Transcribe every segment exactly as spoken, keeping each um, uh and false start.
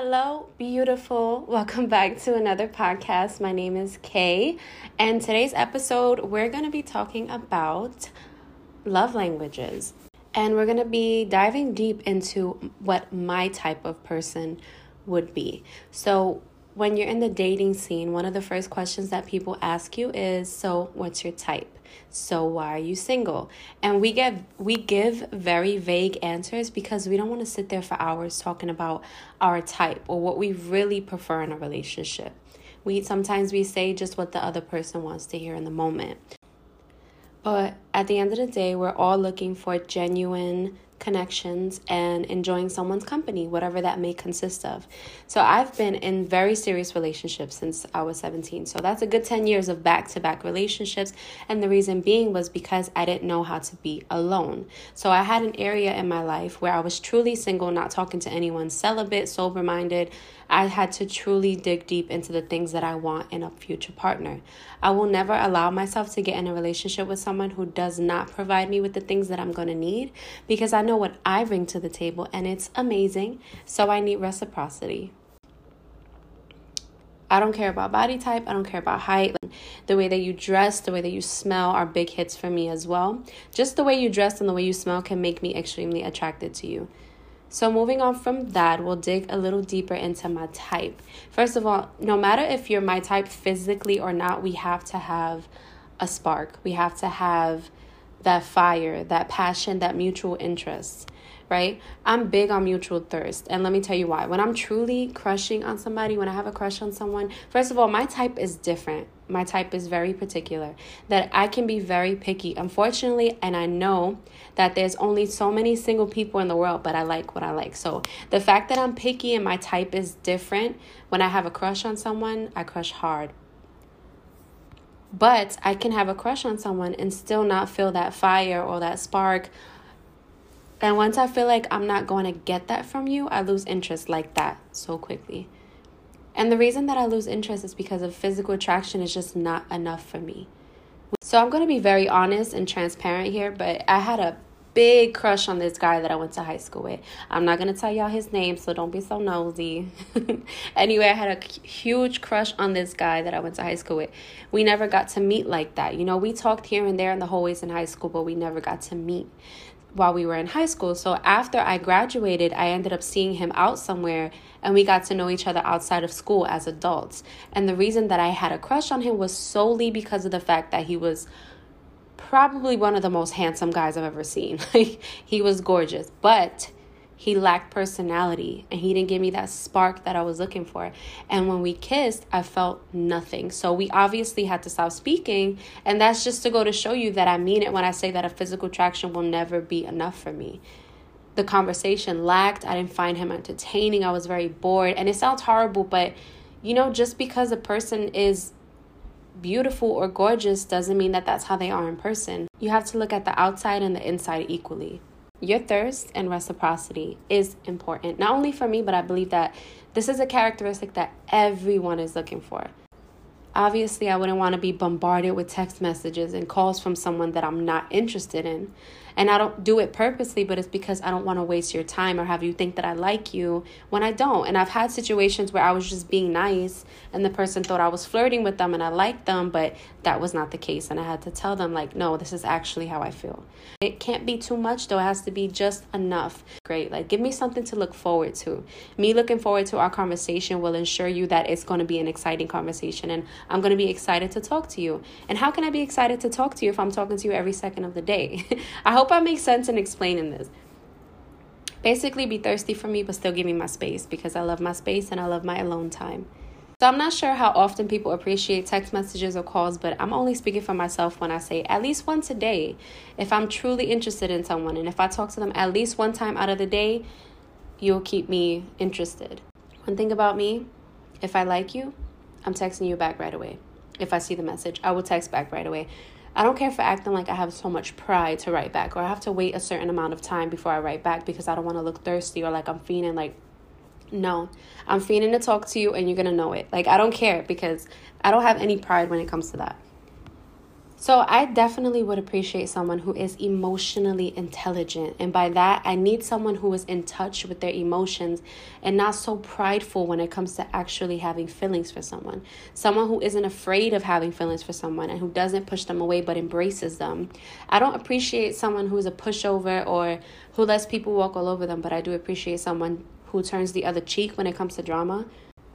Hello, beautiful. Welcome back to another podcast. My name is Kay, and today's episode, we're going to be talking about love languages. And we're going to be diving deep into what my type of person would be. So when you're in the dating scene, one of the first questions that people ask you is, so what's your type? So why are you single? And we get we give very vague answers because we don't want to sit there for hours talking about our type or what we really prefer in a relationship. We sometimes we say just what the other person wants to hear in the moment. But at the end of the day, we're all looking for genuine connections and enjoying someone's company, whatever that may consist of. So I've been in very serious relationships since I was seventeen. So that's a good ten years of back-to-back relationships. And the reason being was because I didn't know how to be alone. So I had an area in my life where I was truly single, not talking to anyone, celibate, sober-minded. I had to truly dig deep into the things that I want in a future partner. I will never allow myself to get in a relationship with someone who does not provide me with the things that I'm going to need, because I know what I bring to the table and it's amazing, so I need reciprocity. I don't care about body type. I don't care about height. The way that you dress, the way that you smell are big hits for me as well. Just the way you dress and the way you smell can make me extremely attracted to you. So moving on from that, we'll dig a little deeper into my type. First of all, no matter if you're my type physically or not, we have to have a spark. We have to have that fire, that passion, that mutual interest, right? I'm big on mutual thirst. And let me tell you why. When I'm truly crushing on somebody, when I have a crush on someone, first of all, my type is different. My type is very particular, that I can be very picky, unfortunately. And I know that there's only so many single people in the world, but I like what I like. So the fact that I'm picky and my type is different, when I have a crush on someone, I crush hard. But I can have a crush on someone and still not feel that fire or that spark. And once I feel like I'm not going to get that from you, I lose interest like that so quickly. And the reason that I lose interest is because of physical attraction is just not enough for me. So I'm going to be very honest and transparent here, but I had a big crush on this guy that I went to high school with. I'm not going to tell y'all his name, so don't be so nosy. Anyway, I had a huge crush on this guy that I went to high school with. We never got to meet like that. You know, we talked here and there in the hallways in high school, but we never got to meet while we were in high school. So after I graduated, I ended up seeing him out somewhere, and we got to know each other outside of school as adults. And the reason that I had a crush on him was solely because of the fact that he was probably one of the most handsome guys I've ever seen. Like, he was gorgeous, but he lacked personality, and he didn't give me that spark that I was looking for. And when we kissed, I felt nothing. So we obviously had to stop speaking, and that's just to go to show you that I mean it when I say that a physical attraction will never be enough for me. The conversation lacked. I didn't find him entertaining. I was very bored, and it sounds horrible, but you know, just because a person is beautiful or gorgeous doesn't mean that that's how they are in person. You have to look at the outside and the inside equally. Your thirst and reciprocity is important, not only for me, but I believe that this is a characteristic that everyone is looking for. Obviously, I wouldn't want to be bombarded with text messages and calls from someone that I'm not interested in. And I don't do it purposely, but it's because I don't want to waste your time or have you think that I like you when I don't. And I've had situations where I was just being nice and the person thought I was flirting with them and I liked them, but that was not the case. And I had to tell them, like, no, this is actually how I feel. It can't be too much, though. It has to be just enough. Great. Like, give me something to look forward to. Me looking forward to our conversation will ensure you that it's going to be an exciting conversation and I'm going to be excited to talk to you. And how can I be excited to talk to you if I'm talking to you every second of the day? I hope I make sense in explaining this. Basically, be thirsty for me, but still give me my space, because I love my space and I love my alone time. So I'm not sure how often people appreciate text messages or calls, but I'm only speaking for myself when I say at least once a day. If I'm truly interested in someone and if I talk to them at least one time out of the day, you'll keep me interested. One thing about me, if I like you, I'm texting you back right away. If I see the message, I will text back right away. I don't care for acting like I have so much pride to write back, or I have to wait a certain amount of time before I write back because I don't want to look thirsty or like I'm fiending. Like, no, I'm fiending to talk to you and you're going to know it. Like, I don't care because I don't have any pride when it comes to that. So I definitely would appreciate someone who is emotionally intelligent. And by that, I need someone who is in touch with their emotions and not so prideful when it comes to actually having feelings for someone. Someone who isn't afraid of having feelings for someone and who doesn't push them away but embraces them. I don't appreciate someone who is a pushover or who lets people walk all over them, but I do appreciate someone who turns the other cheek when it comes to drama.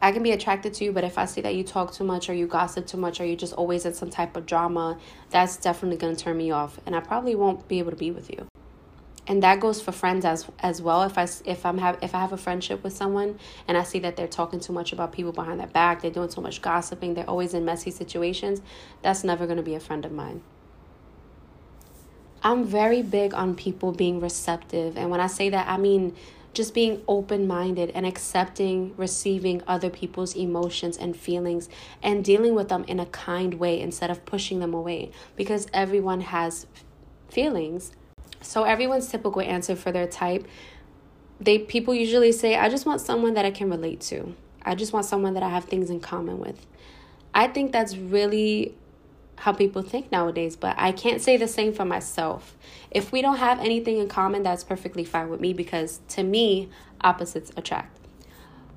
I can be attracted to you, but if I see that you talk too much or you gossip too much or you're just always in some type of drama, that's definitely going to turn me off, and I probably won't be able to be with you. And that goes for friends as as well. If I if I'm have if I have a friendship with someone and I see that they're talking too much about people behind their back, they're doing so much gossiping, they're always in messy situations, that's never going to be a friend of mine. I'm very big on people being receptive, and when I say that, I mean just being open-minded and accepting, receiving other people's emotions and feelings and dealing with them in a kind way instead of pushing them away, because everyone has feelings. So everyone's typical answer for their type, they people usually say, I just want someone that I can relate to. I just want someone that I have things in common with. I think that's really how people think nowadays, but I can't say the same for myself. If we don't have anything in common, that's perfectly fine with me, because to me, opposites attract.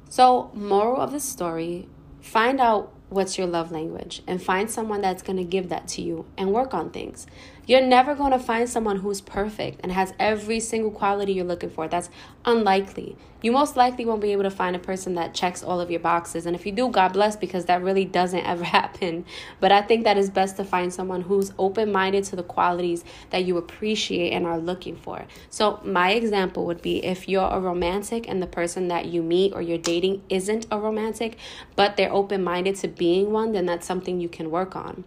So, moral of the story, find out what's your love language and find someone that's going to give that to you and work on things. You're never going to find someone who's perfect and has every single quality you're looking for. That's unlikely. You most likely won't be able to find a person that checks all of your boxes. And if you do, God bless, because that really doesn't ever happen. But I think that it's best to find someone who's open-minded to the qualities that you appreciate and are looking for. So my example would be, if you're a romantic and the person that you meet or you're dating isn't a romantic, but they're open-minded to being one, then that's something you can work on.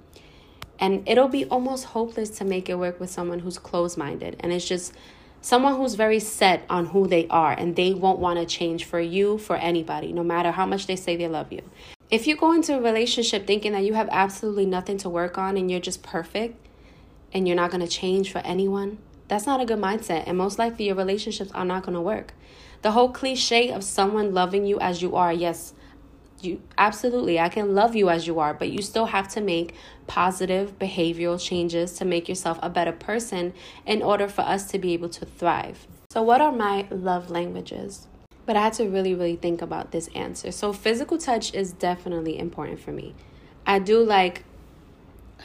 And it'll be almost hopeless to make it work with someone who's closed-minded. And it's just someone who's very set on who they are, and they won't want to change for you, for anybody, no matter how much they say they love you. If you go into a relationship thinking that you have absolutely nothing to work on and you're just perfect and you're not going to change for anyone, that's not a good mindset. And most likely your relationships are not going to work. The whole cliche of someone loving you as you are, yes, you absolutely, I can love you as you are, but you still have to make positive behavioral changes to make yourself a better person in order for us to be able to thrive. So what are my love languages? But I had to really, really think about this answer. So physical touch is definitely important for me. I do like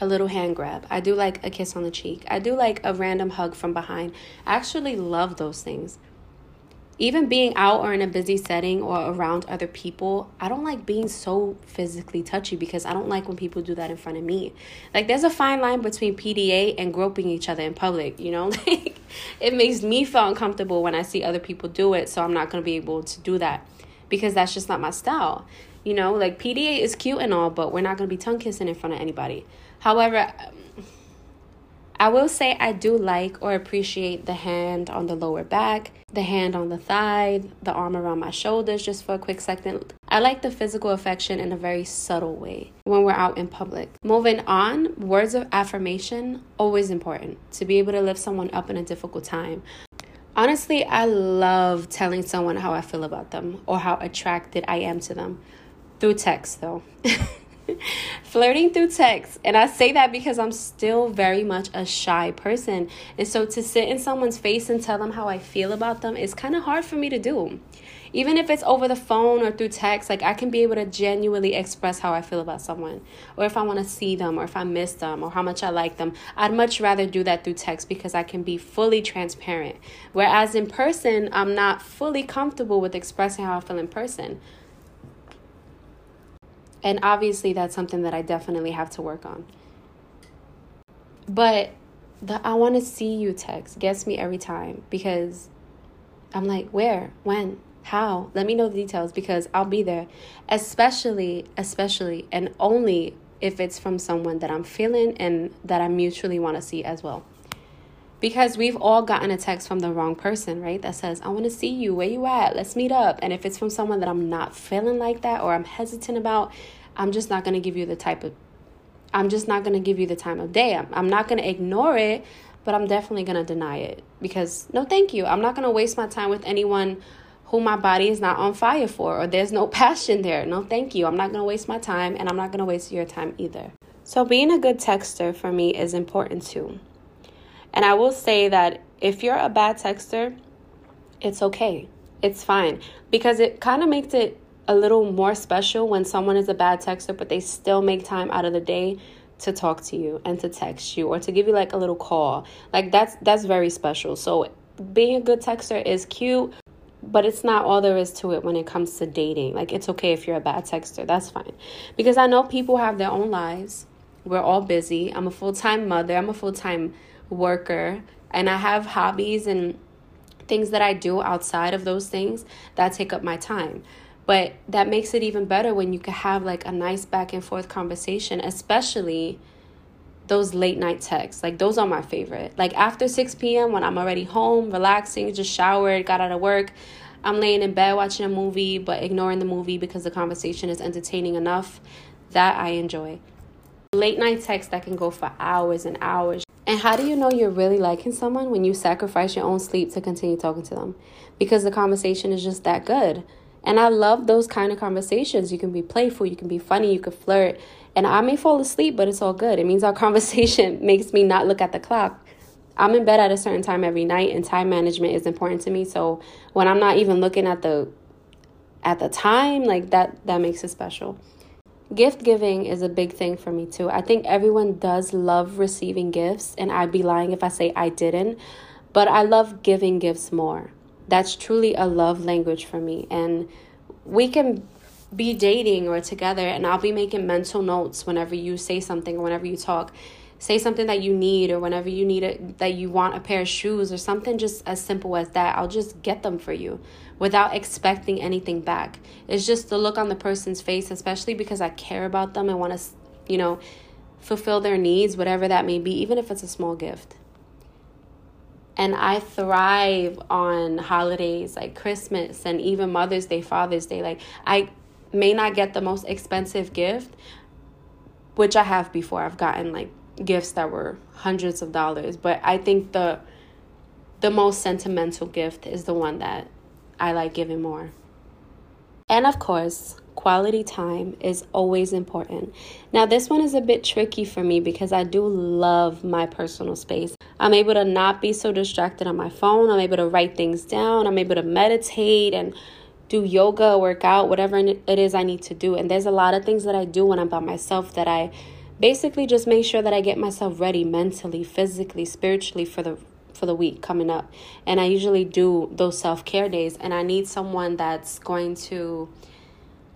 a little hand grab. I do like a kiss on the cheek. I do like a random hug from behind. I actually love those things. Even being out or in a busy setting or around other people, I don't like being so physically touchy, because I don't like when people do that in front of me. Like, there's a fine line between P D A and groping each other in public, you know? Like, it makes me feel uncomfortable when I see other people do it, so I'm not going to be able to do that, because that's just not my style. You know, like, P D A is cute and all, but we're not going to be tongue-kissing in front of anybody. However, I will say I do like or appreciate the hand on the lower back, the hand on the thigh, the arm around my shoulders just for a quick second. I like the physical affection in a very subtle way when we're out in public. Moving on, words of affirmation, always important to be able to lift someone up in a difficult time. Honestly, I love telling someone how I feel about them or how attracted I am to them through text, though. Flirting through text. And I say that because I'm still very much a shy person, and so to sit in someone's face and tell them how I feel about them is kind of hard for me to do. Even if it's over the phone or through text, like, I can be able to genuinely express how I feel about someone, or if I want to see them, or if I miss them, or how much I like them. I'd much rather do that through text because I can be fully transparent, whereas in person I'm not fully comfortable with expressing how I feel in person. And obviously, that's something that I definitely have to work on. But the I want to see you text gets me every time, because I'm like, where, when, how? Let me know the details, because I'll be there. Especially, especially, and only if it's from someone that I'm feeling and that I mutually want to see as well. Because we've all gotten a text from the wrong person, right? That says, I want to see you. Where you at? Let's meet up. And if it's from someone that I'm not feeling like that, or I'm hesitant about, I'm just not going to give you the type of, I'm just not going to give you the time of day. I'm, I'm not going to ignore it, but I'm definitely going to deny it, because no, thank you. I'm not going to waste my time with anyone who my body is not on fire for, or there's no passion there. No, thank you. I'm not going to waste my time, and I'm not going to waste your time either. So being a good texter for me is important too. And I will say that if you're a bad texter, it's okay. It's fine. Because it kind of makes it a little more special when someone is a bad texter, but they still make time out of the day to talk to you and to text you or to give you like a little call. Like that's that's very special. So being a good texter is cute, but it's not all there is to it when it comes to dating. Like it's okay if you're a bad texter. That's fine. Because I know people have their own lives. We're all busy. I'm a full-time mother. I'm a full-time worker. And I have hobbies and things that I do outside of those things that take up my time. But that makes it even better when you can have like a nice back and forth conversation, especially those late night texts. Like those are my favorite. Like after six p.m. when I'm already home, relaxing, just showered, got out of work, I'm laying in bed watching a movie, but ignoring the movie because the conversation is entertaining enough, that I enjoy. Late night texts that can go for hours and hours. And how do you know you're really liking someone? When you sacrifice your own sleep to continue talking to them, because the conversation is just that good. And I love those kind of conversations. You can be playful, you can be funny, you can flirt. And I may fall asleep, but it's all good. It means our conversation makes me not look at the clock. I'm in bed at a certain time every night, and time management is important to me. So when I'm not even looking at the at the time, like that, that makes it special. Gift giving is a big thing for me too. I think everyone does love receiving gifts, and I'd be lying if I say I didn't. But I love giving gifts more. That's truly a love language for me. And we can be dating or together, and I'll be making mental notes whenever you say something, or whenever you talk, say something that you need, or whenever you need it, that you want a pair of shoes or something just as simple as that. I'll just get them for you without expecting anything back. It's just the look on the person's face, especially because I care about them. I want to, you know, fulfill their needs, whatever that may be, even if it's a small gift. And I thrive on holidays like Christmas and even Mother's Day, Father's Day. Like I may not get the most expensive gift, which I have before. I've gotten like gifts that were hundreds of dollars. But I think the the most sentimental gift is the one that I like giving more. And of course, quality time is always important. Now, this one is a bit tricky for me because I do love my personal space. I'm able to not be so distracted on my phone. I'm able to write things down. I'm able to meditate and do yoga, work out, whatever it is I need to do. And there's a lot of things that I do when I'm by myself that I basically just make sure that I get myself ready mentally, physically, spiritually for the for the week coming up. And I usually do those self-care days, and I need someone that's going to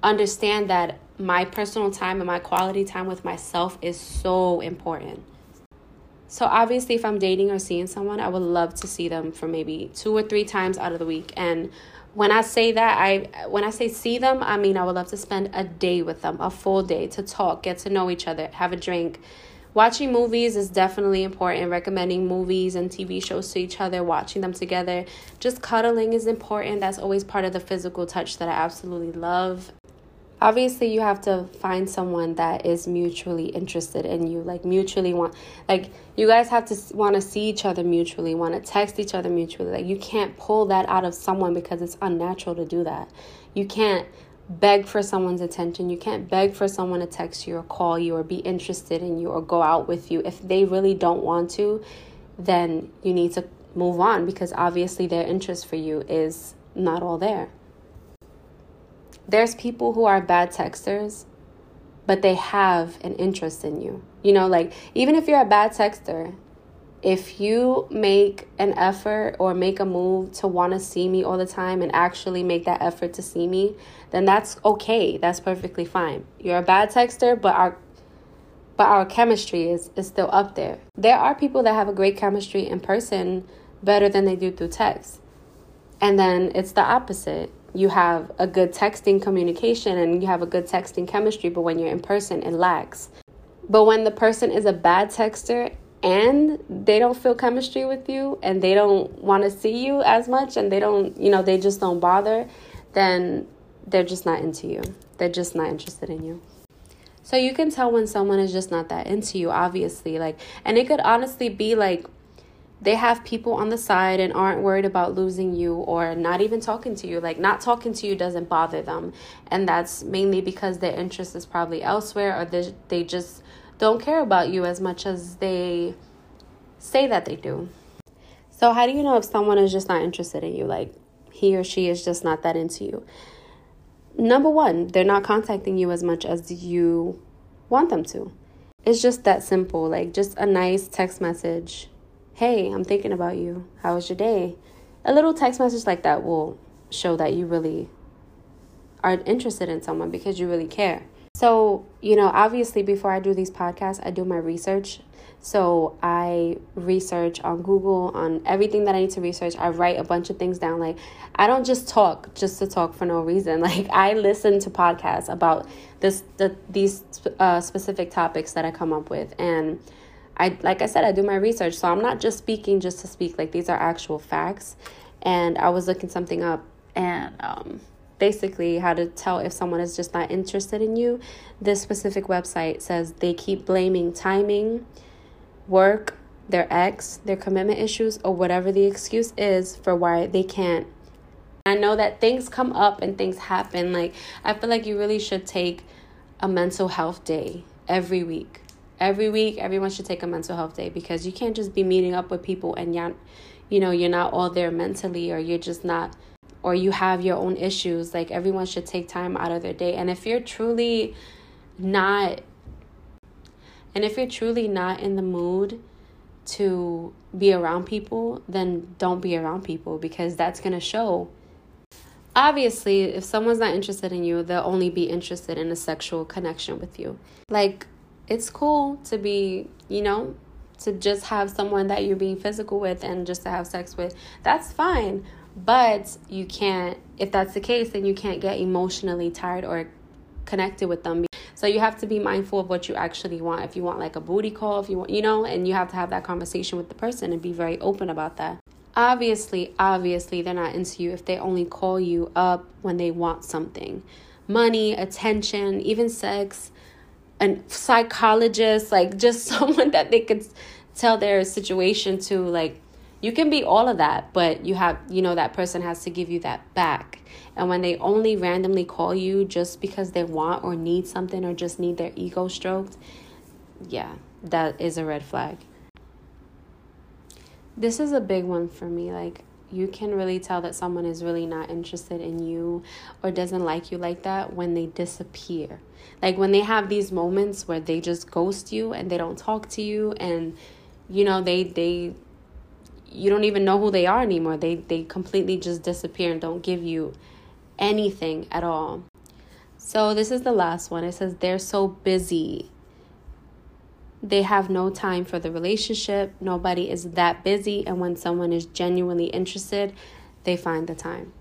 understand that my personal time and my quality time with myself is so important. So obviously, if I'm dating or seeing someone, I would love to see them for maybe two or three times out of the week. And when I say that, I when I say see them, I mean I would love to spend a day with them, a full day, to talk, get to know each other, have a drink. Watching movies is definitely important. Recommending movies and T V shows to each other, watching them together. Just cuddling is important. That's always part of the physical touch that I absolutely love. Obviously, you have to find someone that is mutually interested in you, like mutually want, like you guys have to want to see each other mutually, want to text each other mutually. Like you can't pull that out of someone because it's unnatural to do that. You can't beg for someone's attention. You can't beg for someone to text you or call you or be interested in you or go out with you. If they really don't want to, then you need to move on because obviously their interest for you is not all there. There's people who are bad texters, but they have an interest in you. You know, like even if you're a bad texter, if you make an effort or make a move to want to see me all the time and actually make that effort to see me, then that's okay. That's perfectly fine. You're a bad texter, but our but our chemistry is, is still up there. There are people that have a great chemistry in person better than they do through text. And then it's the opposite. You have a good texting communication and you have a good texting chemistry, but when you're in person, it lacks. But when the person is a bad texter, and they don't feel chemistry with you and they don't want to see you as much and they don't, you know, they just don't bother, then they're just not into you. They're just not interested in you. So you can tell when someone is just not that into you, obviously. Like, and it could honestly be like they have people on the side and aren't worried about losing you or not even talking to you. Like not talking to you doesn't bother them. And that's mainly because their interest is probably elsewhere or they, they just don't care about you as much as they say that they do. So how do you know if someone is just not interested in you? Like, he or she is just not that into you. Number one, they're not contacting you as much as you want them to. It's just that simple. Like, just a nice text message. Hey, I'm thinking about you. How was your day? A little text message like that will show that you really are interested in someone, because you really care. So, you know, obviously before I do these podcasts, I do my research. So I research on Google, on everything that I need to research. I write a bunch of things down. Like, I don't just talk just to talk for no reason. Like, I listen to podcasts about this, the, these uh, specific topics that I come up with. And I, like I said, I do my research. So I'm not just speaking just to speak. Like, these are actual facts. And I was looking something up, and um, basically how to tell if someone is just not interested in you. This specific website says they keep blaming timing, work, their ex, their commitment issues, or whatever the excuse is for why they can't. I know that things come up and things happen. Like, I feel like you really should take a mental health day every week. Every week, everyone should take a mental health day, because you can't just be meeting up with people and you're, you know, you're not all there mentally, or you're just not, or you have your own issues. Like, everyone should take time out of their day. And if you're truly not, and if you're truly not in the mood to be around people, then don't be around people, because that's going to show. Obviously, if someone's not interested in you, they'll only be interested in a sexual connection with you. Like, it's cool to be, you know, to just have someone that you're being physical with and just to have sex with. That's fine. But you can't, if that's the case, then you can't get emotionally tired or connected with them. So you have to be mindful of what you actually want. If you want like a booty call, if you want, you know, and you have to have that conversation with the person and be very open about that. Obviously, obviously they're not into you if they only call you up when they want something. Money, attention, even sex, a psychologist, like just someone that they could tell their situation to. Like, you can be all of that, but you have, you know, that person has to give you that back. And when they only randomly call you just because they want or need something, or just need their ego stroked, yeah, that is a red flag. This is a big one for me. Like, you can really tell that someone is really not interested in you or doesn't like you like that when they disappear. Like, when they have these moments where they just ghost you and they don't talk to you, and, you know, they, they, you don't even know who they are anymore. They, they completely just disappear and don't give you anything at all. So this is the last one. It says they're so busy. They have no time for the relationship. Nobody is that busy. And when someone is genuinely interested, they find the time.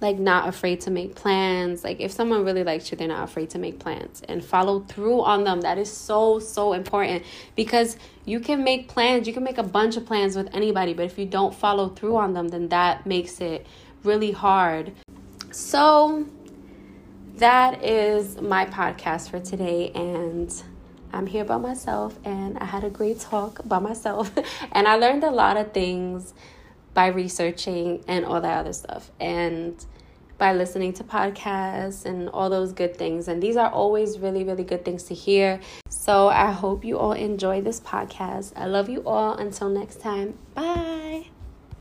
Like, not afraid to make plans. Like, if someone really likes you, they're not afraid to make plans and follow through on them. That is so, so important, because you can make plans. You can make a bunch of plans with anybody, but if you don't follow through on them, then that makes it really hard. So that is my podcast for today, and I'm here by myself, and I had a great talk by myself, and I learned a lot of things by researching and all that other stuff, and by listening to podcasts and all those good things. And these are always really, really good things to hear. So I hope you all enjoy this podcast. I love you all. Until next time. Bye.